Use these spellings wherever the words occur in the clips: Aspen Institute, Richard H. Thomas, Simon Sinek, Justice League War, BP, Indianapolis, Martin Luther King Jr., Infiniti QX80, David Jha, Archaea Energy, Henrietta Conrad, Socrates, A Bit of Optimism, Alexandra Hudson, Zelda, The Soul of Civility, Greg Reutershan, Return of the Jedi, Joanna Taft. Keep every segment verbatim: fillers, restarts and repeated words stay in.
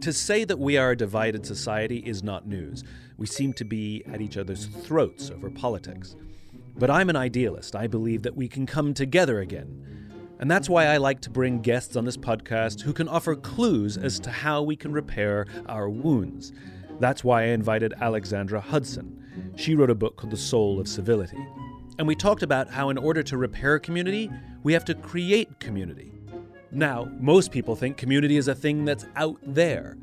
To say that we are a divided society is not news. We seem to be at each other's throats over politics. But I'm an idealist. I believe that we can come together again. And that's why I like to bring guests on this podcast who can offer clues as to how we can repair our wounds. That's why I invited Alexandra Hudson. She wrote a book called The Soul of Civility. And we talked about how in order to repair community, we have to create community. Now, most people think community is a thing that's out there,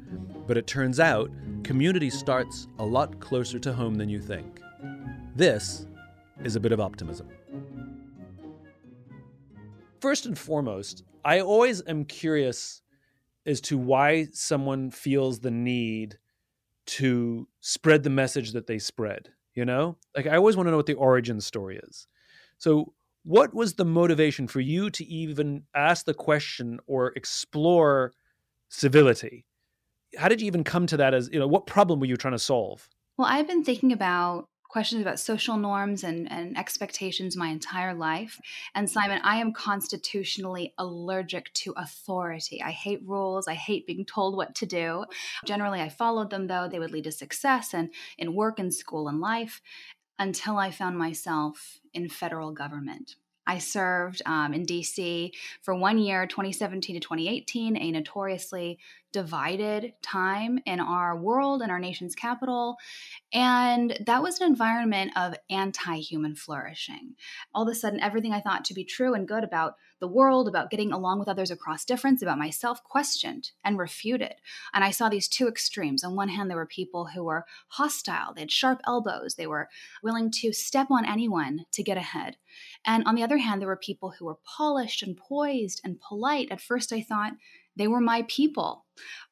but it turns out community starts a lot closer to home than you think. This is A Bit of Optimism. First and foremost, I always am curious as to why someone feels the need to spread the message that they spread, you know? Like, I always want to know what the origin story is. So, what was the motivation for you to even ask the question or explore civility? How did you even come to that as, you know, what problem were you trying to solve? Well, I've been thinking about questions about social norms and, and expectations my entire life. And Simon, I am constitutionally allergic to authority. I hate rules. I hate being told what to do. Generally, I followed them, though. They would lead to success and in work and school and life, until I found myself in federal government. I served um, in D C for one year, twenty seventeen to twenty eighteen, a notoriously divided time in our world and our nation's capital. And that was an environment of anti-human flourishing. All of a sudden, everything I thought to be true and good about the world, about getting along with others across difference, about myself, questioned and refuted. And I saw these two extremes. On one hand, there were people who were hostile. They had sharp elbows. They were willing to step on anyone to get ahead. And on the other hand, there were people who were polished and poised and polite. At first, I thought they were my people.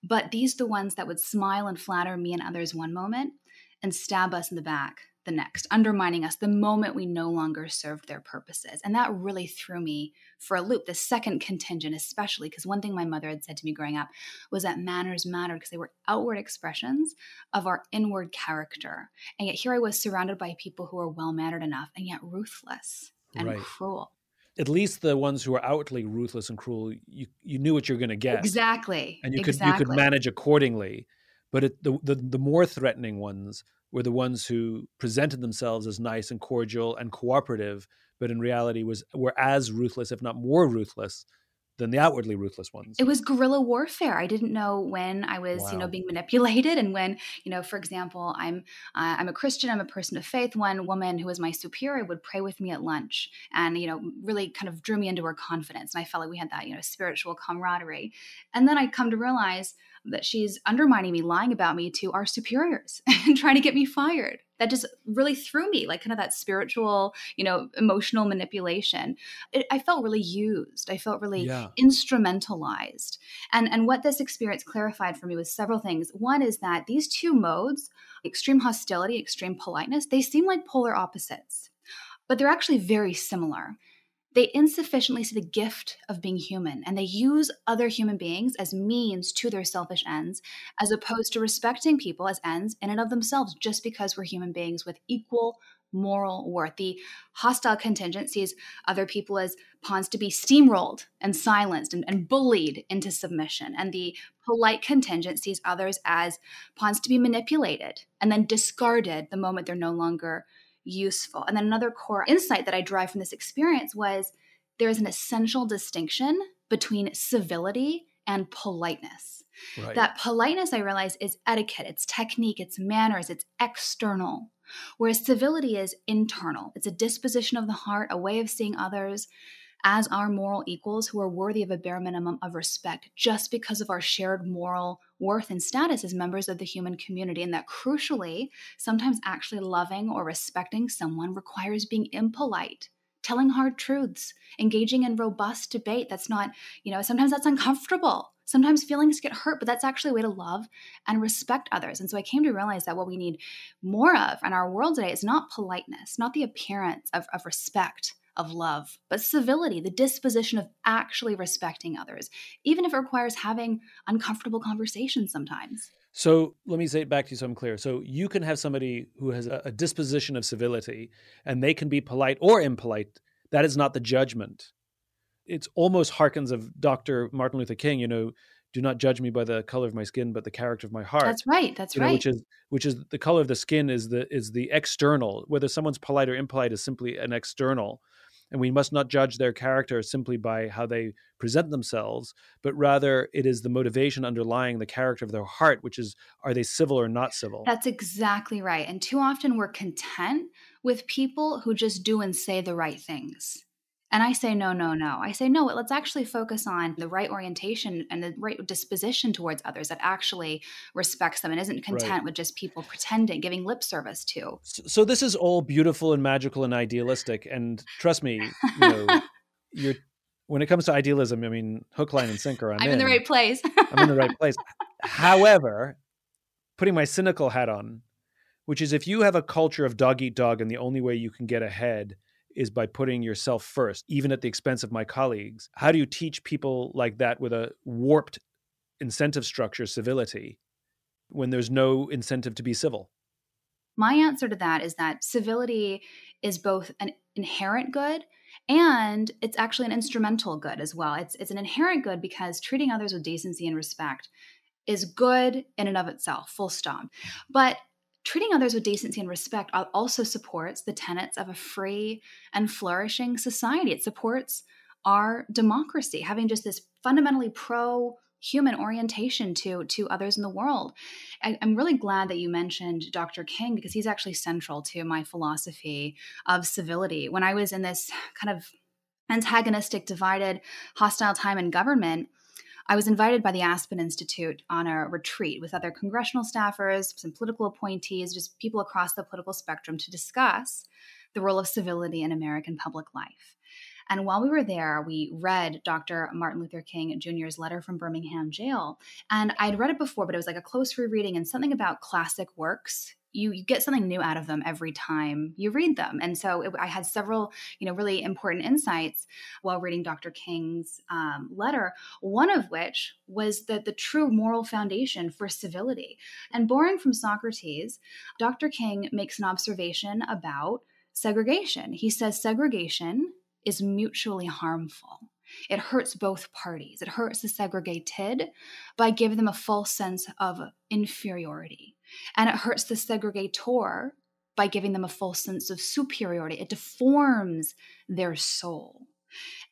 But these are the ones that would smile and flatter me and others one moment and stab us in the back the next, undermining us the moment we no longer served their purposes. And that really threw me for a loop, the second contingent especially, because one thing my mother had said to me growing up was that manners mattered because they were outward expressions of our inward character. And yet here I was surrounded by people who were well-mannered enough and yet ruthless and right. cruel. At least the ones who are outwardly ruthless and cruel, you, you knew what you were going to get. Exactly. And you could, exactly. you could manage accordingly. But it, the, the the more threatening ones were the ones who presented themselves as nice and cordial and cooperative, but in reality was were as ruthless, if not more ruthless, than the outwardly ruthless ones. It was guerrilla warfare. I didn't know when I was, wow. you know, being manipulated, and when, you know, for example, I'm uh, I'm a Christian, I'm a person of faith. One woman who was my superior would pray with me at lunch, and you know, really kind of drew me into her confidence, and I felt like we had that, you know, spiritual camaraderie. And then I come to realize that she's undermining me, lying about me to our superiors and trying to get me fired. That just really threw me, like kind of that spiritual, you know, emotional manipulation. It, I felt really used. I felt really yeah. instrumentalized. And, and what this experience clarified for me was several things. One is that these two modes, extreme hostility, extreme politeness, they seem like polar opposites, but they're actually very similar. they insufficiently see the gift of being human, and they use other human beings as means to their selfish ends, as opposed to respecting people as ends in and of themselves, just because we're human beings with equal moral worth. The hostile contingent sees other people as pawns to be steamrolled and silenced and, and bullied into submission. And the polite contingent sees others as pawns to be manipulated and then discarded the moment they're no longer useful. And then another core insight that I derived from this experience was there is an essential distinction between civility and politeness. Right. That politeness, I realized, is etiquette, it's technique, it's manners, it's external. Whereas civility is internal. It's a disposition of the heart, a way of seeing others as our moral equals who are worthy of a bare minimum of respect just because of our shared moral worth and status as members of the human community. And that crucially, sometimes actually loving or respecting someone requires being impolite, telling hard truths, engaging in robust debate. That's not, you know, sometimes that's uncomfortable. Sometimes feelings get hurt, but that's actually a way to love and respect others. And so I came to realize that what we need more of in our world today is not politeness, not the appearance of, of respect, of love, but civility, the disposition of actually respecting others, even if it requires having uncomfortable conversations sometimes. So let me say it back to you so I'm clear. So you can have somebody who has a, a disposition of civility and they can be polite or impolite. That is not the judgment. It's almost harkens of Doctor Martin Luther King, you know, do not judge me by the color of my skin, but the character of my heart. That's right. That's you right. Know, which is which is the color of the skin is the is the external. Whether someone's polite or impolite is simply an external. And we must not judge their character simply by how they present themselves, but rather it is the motivation underlying the character of their heart, which is, are they civil or not civil? That's exactly right. And too often we're content with people who just do and say the right things. And I say, no, no, no. I say, no, let's actually focus on the right orientation and the right disposition towards others that actually respects them and isn't content right. with just people pretending, giving lip service to. So, so this is all beautiful and magical and idealistic. And trust me, you know, you're, when it comes to idealism, I mean, hook, line, and sinker, I'm, I'm in. in the right place. I'm in the right place. However, putting my cynical hat on, which is if you have a culture of dog eat dog and the only way you can get ahead is by putting yourself first, even at the expense of my colleagues. How do you teach people like that with a warped incentive structure, civility, when there's no incentive to be civil? My answer to that is that civility is both an inherent good and it's actually an instrumental good as well. It's, it's an inherent good because treating others with decency and respect is good in and of itself, full stop. But treating others with decency and respect also supports the tenets of a free and flourishing society. It supports our democracy, having just this fundamentally pro-human orientation to, to others in the world. I, I'm really glad that you mentioned Doctor King because he's actually central to my philosophy of civility. When I was in this kind of antagonistic, divided, hostile time in government, I was invited by the Aspen Institute on a retreat with other congressional staffers, some political appointees, just people across the political spectrum to discuss the role of civility in American public life. And while we were there, we read Doctor Martin Luther King Junior's letter from Birmingham jail. And I'd read it before, but it was like a close rereading and something about classic works. You, you get something new out of them every time you read them. And so it, I had several, you know, really important insights while reading Doctor King's um, letter, one of which was that the true moral foundation for civility. And borrowing from Socrates, Doctor King makes an observation about segregation. He says segregation is mutually harmful. It hurts both parties. It hurts the segregated by giving them a false sense of inferiority. And it hurts the segregator by giving them a false sense of superiority. It deforms their soul.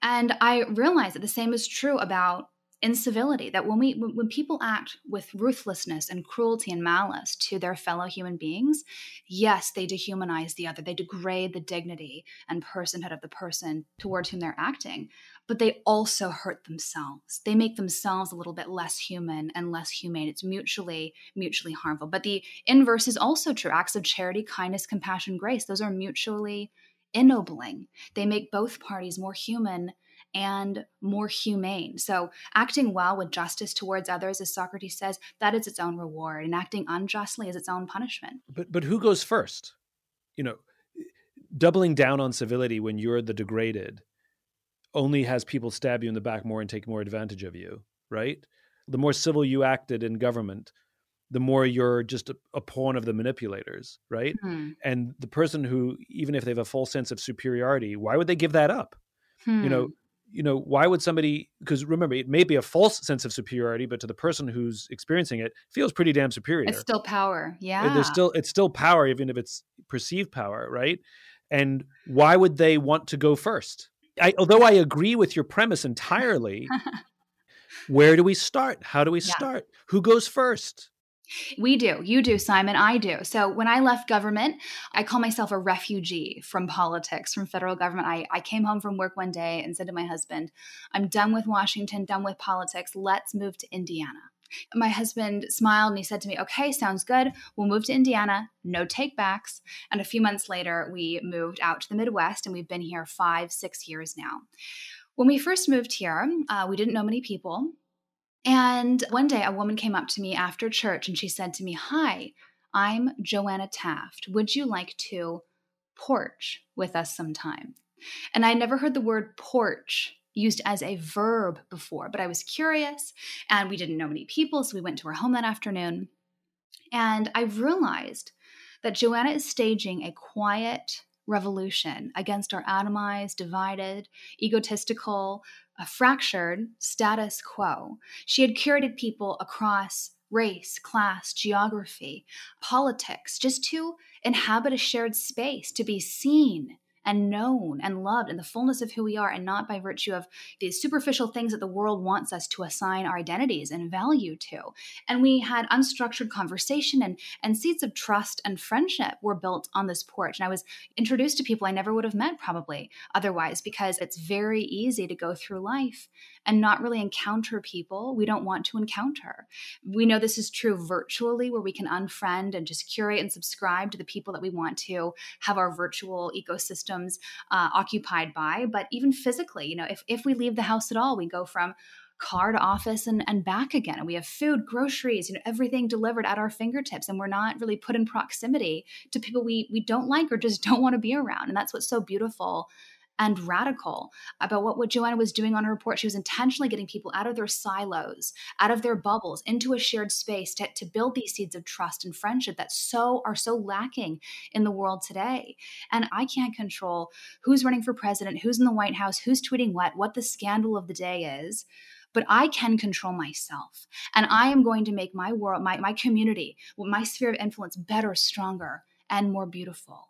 And I realize that the same is true about incivility, that when we when people act with ruthlessness and cruelty and malice to their fellow human beings, yes, they dehumanize the other. They degrade the dignity and personhood of the person towards whom they're acting, but they also hurt themselves. They make themselves a little bit less human and less humane. It's mutually, mutually harmful. But the inverse is also true. Acts of charity, kindness, compassion, grace, those are mutually ennobling. They make both parties more human and more humane. So acting well with justice towards others, as Socrates says, that is its own reward, and acting unjustly is its own punishment. But but who goes first? You know, doubling down on civility when you're the degraded only has people stab you in the back more and take more advantage of you, right? The more civil you acted in government, the more you're just a, a pawn of the manipulators, right? Mm-hmm. And the person who, even if they have a false sense of superiority, why would they give that up? Hmm. You know, you know, why would somebody, because remember, it may be a false sense of superiority, but to the person who's experiencing it, feels pretty damn superior. It's still power. Yeah. There's still, it's still power, even if it's perceived power, right? And why would they want to go first? I, although I agree with your premise entirely, where do we start? How do we yeah. start? Who goes first? We do. You do, Simon. I do. So when I left government, I call myself a refugee from politics, from federal government. I, I came home from work one day and said to my husband, I'm done with Washington, done with politics. Let's move to Indiana. My husband smiled and he said to me, okay, sounds good. We'll move to Indiana. No take backs. And a few months later, we moved out to the Midwest and we've been here five, six years now. When we first moved here, uh, we didn't know many people. And one day a woman came up to me after church and she said to me, hi, I'm Joanna Taft. Would you like to porch with us sometime? And I never heard the word porch used as a verb before, but I was curious and we didn't know many people. So we went to her home that afternoon and I realized that Joanna is staging a quiet revolution against our atomized, divided, egotistical, a fractured status quo. She had curated people across race, class, geography, politics, just to inhabit a shared space, to be seen and known and loved in the fullness of who we are and not by virtue of these superficial things that the world wants us to assign our identities and value to. And we had unstructured conversation and, and seeds of trust and friendship were built on this porch. And I was introduced to people I never would have met probably otherwise, because it's very easy to go through life and not really encounter people we don't want to encounter. We know this is true virtually, where we can unfriend and just curate and subscribe to the people that we want to have our virtual ecosystems uh, occupied by. But even physically, you know, if, if we leave the house at all, we go from car to office and, and back again. And we have food, groceries, you know, everything delivered at our fingertips. And we're not really put in proximity to people we we don't like or just don't want to be around. And that's what's so beautiful and radical about what, what Joanna was doing on her report. She was intentionally getting people out of their silos, out of their bubbles, into a shared space to, to build these seeds of trust and friendship that so are so lacking in the world today. And I can't control who's running for president, who's in the White House, who's tweeting what, what the scandal of the day is. But I can control myself. And I am going to make my world, my, my community, my sphere of influence better, stronger, and more beautiful.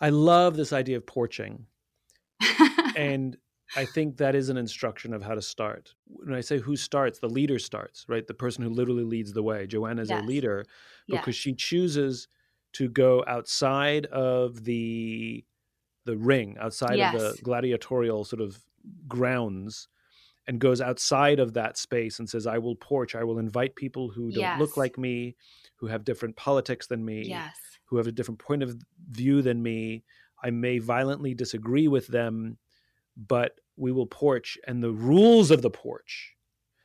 I love this idea of porching. And I think that is an instruction of how to start. When I say who starts, the leader starts, right? The person who literally leads the way. Joanna is yes. a leader because yeah. she chooses to go outside of the the ring, outside yes. of the gladiatorial sort of grounds, and goes outside of that space and says, I will porch. I will invite people who don't yes. look like me, who have different politics than me. Yes. Who have a different point of view than me. I may violently disagree with them, but we will porch. And the rules of the porch,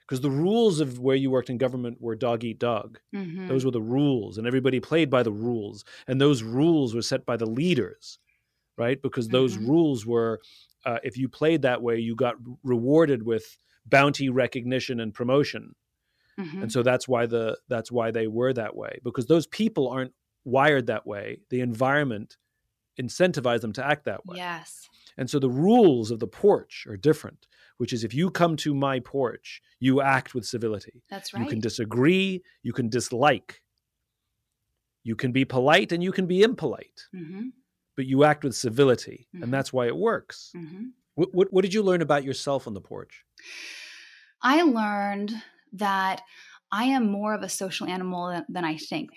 because the rules of where you worked in government were dog eat dog. Mm-hmm. Those were the rules, and everybody played by the rules. And those rules were set by the leaders, right? Because mm-hmm. those rules were, uh, if you played that way, you got rewarded with bounty, recognition, and promotion. Mm-hmm. And so that's why the that's why they were that way, because those people aren't wired that way. The environment incentivized them to act that way. Yes. And so the rules of the porch are different, which is if you come to my porch, you act with civility. That's right. You can disagree, you can dislike, you can be polite and you can be impolite, mm-hmm. but you act with civility. Mm-hmm. And that's why it works. Mm-hmm. What, what, what did you learn about yourself on the porch? I learned that I am more of a social animal than, than I think.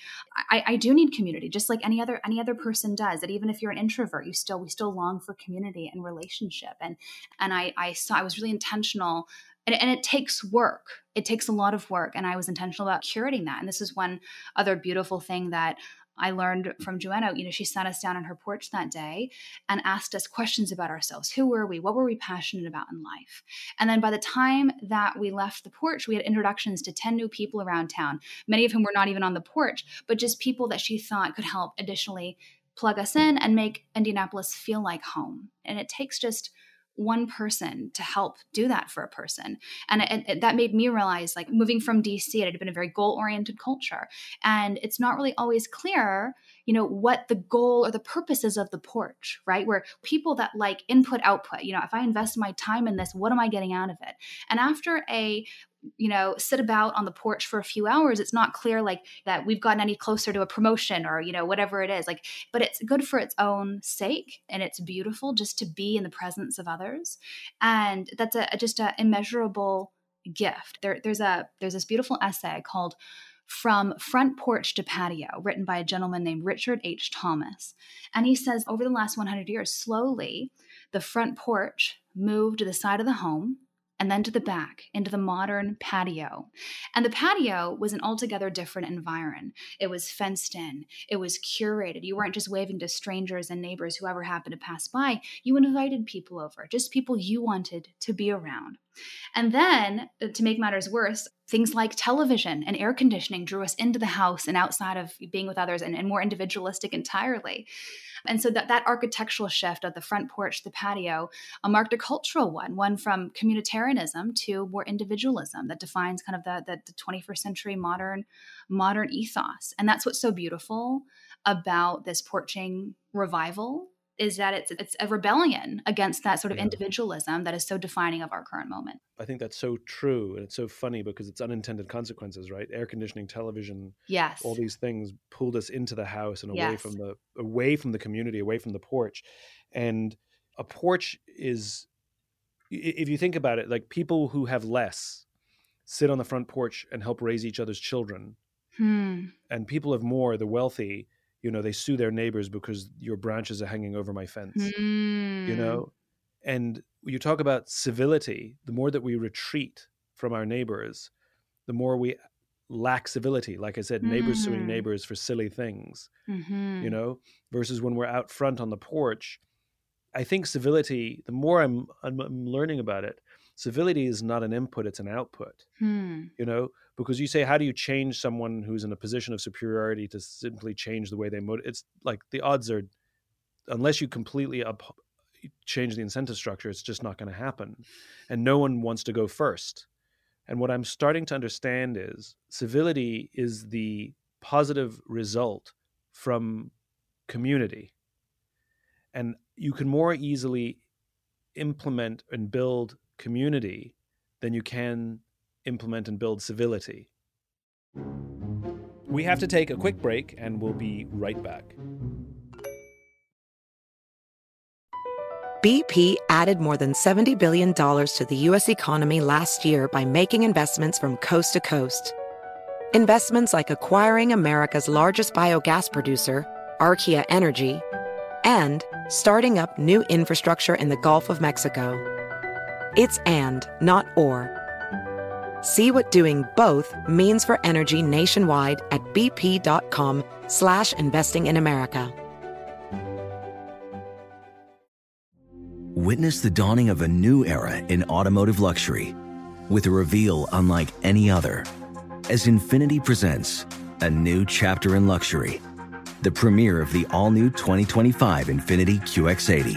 I, I do need community, just like any other any other person does. That even if you're an introvert, you still we still long for community and relationship. And and I I saw I was really intentional, and, and it takes work. It takes a lot of work, and I was intentional about curating that. And this is one other beautiful thing that I learned from Joanna. You know, she sat us down on her porch that day and asked us questions about ourselves. Who were we? What were we passionate about in life? And then by the time that we left the porch, we had introductions to ten new people around town, many of whom were not even on the porch, but just people that she thought could help additionally plug us in and make Indianapolis feel like home. And it takes just one person to help do that for a person. And it, it, that made me realize, like, moving from D C, it had been a very goal-oriented culture. And it's not really always clear, you know, what the goal or the purpose is of the porch, right? Where people that like input output, you know, if I invest my time in this, what am I getting out of it? And after a you know, sit about on the porch for a few hours, it's not clear like that we've gotten any closer to a promotion or, you know, whatever it is, like, but it's good for its own sake. And it's beautiful just to be in the presence of others. And that's a, just a immeasurable gift. There, there's a, there's this beautiful essay called From Front Porch to Patio, written by a gentleman named Richard H. Thomas. And he says, over the last one hundred years, slowly the front porch moved to the side of the home, and then to the back, into the modern patio. And the patio was an altogether different environment. It was fenced in. It was curated. You weren't just waving to strangers and neighbors, whoever happened to pass by. You invited people over, just people you wanted to be around. And then, to make matters worse, things like television and air conditioning drew us into the house and outside of being with others, and, and more individualistic entirely. And so that, that architectural shift of the front porch to the patio uh, marked a cultural one, one from communitarianism to more individualism that defines kind of the, the, the twenty-first century modern modern ethos. And that's what's so beautiful about this porching revival, is that it's it's a rebellion against that sort of yeah. individualism that is so defining of our current moment. I think that's so true. And it's so funny because it's unintended consequences, right? Air conditioning, television, yes. all these things pulled us into the house and away yes. from the away from the community, away from the porch. And a porch is, if you think about it, like people who have less sit on the front porch and help raise each other's children. Hmm. And people have more, the wealthy, you know, they sue their neighbors because your branches are hanging over my fence, mm. you know? And you talk about civility. The more that we retreat from our neighbors, the more we lack civility. Like I said, neighbors mm. suing neighbors for silly things, mm-hmm. you know, versus when we're out front on the porch. I think civility, the more I'm, I'm learning about it, civility is not an input, it's an output, hmm. you know, because you say, how do you change someone who's in a position of superiority to simply change the way they motivate? It's like the odds are, unless you completely up change the incentive structure, it's just not going to happen. And no one wants to go first. And what I'm starting to understand is civility is the positive result from community. And you can more easily implement and build community than you can implement and build civility. We have to take a quick break and we'll be right back. B P added more than seventy billion dollars to the U S economy last year by making investments from coast to coast. Investments like acquiring America's largest biogas producer, Archaea Energy, and starting up new infrastructure in the Gulf of Mexico. It's and, not or. See what doing both means for energy nationwide at bp.com slash investing in America. Witness the dawning of a new era in automotive luxury with a reveal unlike any other as Infiniti presents a new chapter in luxury. The premiere of the all-new twenty twenty-five Infiniti Q X eighty.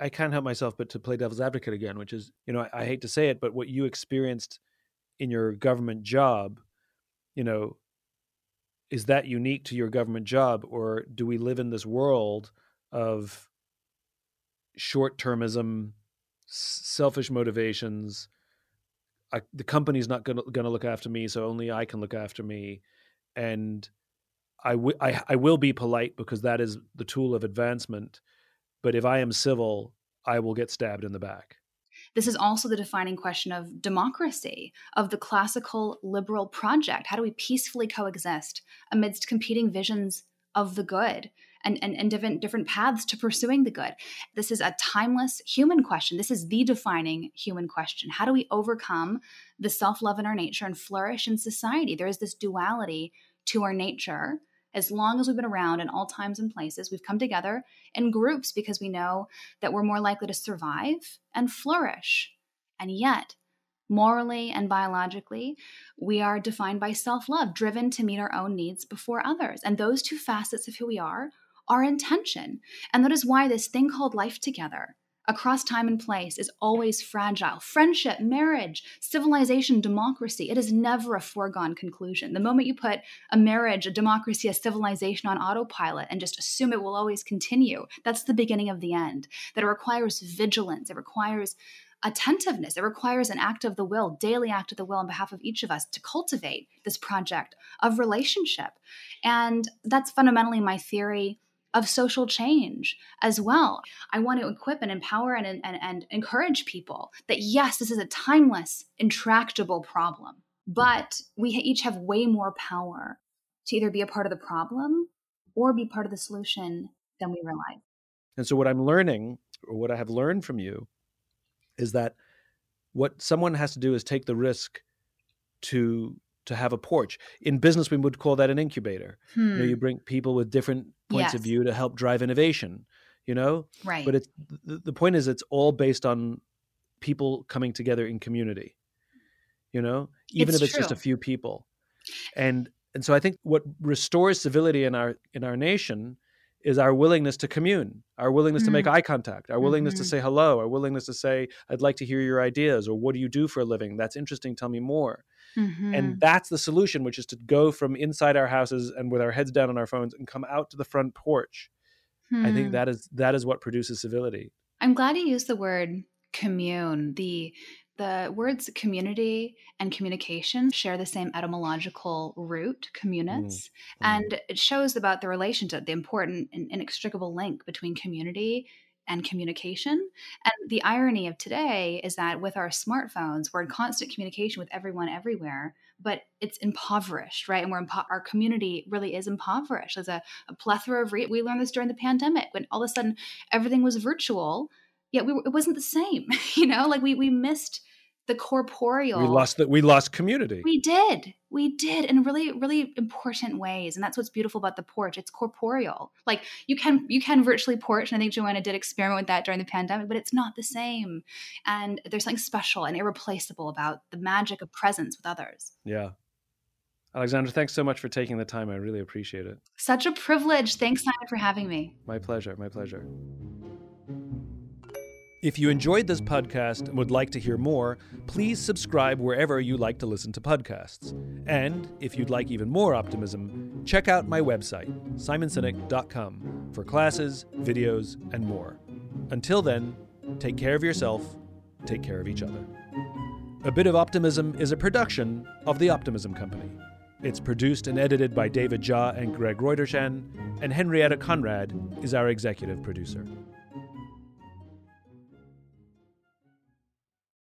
I can't help myself but to play devil's advocate again, which is, you know, I, I hate to say it, but what you experienced in your government job, you know, is that unique to your government job? Or do we live in this world of short-termism, s- selfish motivations? I, the company's not going to look after me, so only I can look after me. And I, w- I, I will be polite because that is the tool of advancement. But if I am civil, I will get stabbed in the back. This is also the defining question of democracy, of the classical liberal project. How do we peacefully coexist amidst competing visions of the good and, and, and different, different paths to pursuing the good? This is a timeless human question. This is the defining human question. How do we overcome the self-love in our nature and flourish in society? There is this duality to our nature. As long as we've been around in all times and places, we've come together in groups because we know that we're more likely to survive and flourish. And yet, morally and biologically, we are defined by self-love, driven to meet our own needs before others. And those two facets of who we are are in tension. And that is why this thing called life together, across time and place, is always fragile. Friendship, marriage, civilization, democracy, it is never a foregone conclusion. The moment you put a marriage, a democracy, a civilization on autopilot and just assume it will always continue, that's the beginning of the end. That it requires vigilance, it requires attentiveness, it requires an act of the will, daily act of the will on behalf of each of us to cultivate this project of relationship. And that's fundamentally my theory of social change as well. I want to equip and empower and, and, and encourage people that yes, this is a timeless, intractable problem, but we each have way more power to either be a part of the problem or be part of the solution than we realize. And so what I'm learning, or what I have learned from you, is that what someone has to do is take the risk to to have a porch. In business, we would call that an incubator. Hmm. You know, you bring people with different points yes. of view to help drive innovation, you know? Right. But it's, the, the point is, it's all based on people coming together in community, you know, even it's if it's true. Just a few people. And and so I think what restores civility in our in our nation is our willingness to commune, our willingness mm-hmm. to make eye contact, our willingness mm-hmm. to say hello, our willingness to say, I'd like to hear your ideas, or what do you do for a living? That's interesting. Tell me more. Mm-hmm. And that's the solution, which is to go from inside our houses and with our heads down on our phones and come out to the front porch. Mm-hmm. I think that is that is what produces civility. I'm glad you used the word commune. The The words community and communication share the same etymological root, communis, mm, and mm. it shows about the relationship, the important and inextricable link between community and communication. And the irony of today is that with our smartphones, we're in constant communication with everyone everywhere, but it's impoverished, right? And we're impo- our community really is impoverished. There's a, a plethora of re- we learned this during the pandemic when all of a sudden everything was virtual. Yet we were, it wasn't the same, you know, like we, we missed the corporeal. We lost that. We lost community. We did. We did in really, really important ways. And that's what's beautiful about the porch. It's corporeal. Like you can, you can virtually porch. And I think Joanna did experiment with that during the pandemic, but it's not the same. And there's something special and irreplaceable about the magic of presence with others. Yeah. Alexandra, thanks so much for taking the time. I really appreciate it. Such a privilege. Thanks, Simon, for having me. My pleasure. My pleasure. If you enjoyed this podcast and would like to hear more, please subscribe wherever you like to listen to podcasts. And if you'd like even more optimism, check out my website, simon sinek dot com, for classes, videos, and more. Until then, take care of yourself, take care of each other. A Bit of Optimism is a production of The Optimism Company. It's produced and edited by David Jha and Greg Reutershan, and Henrietta Conrad is our executive producer.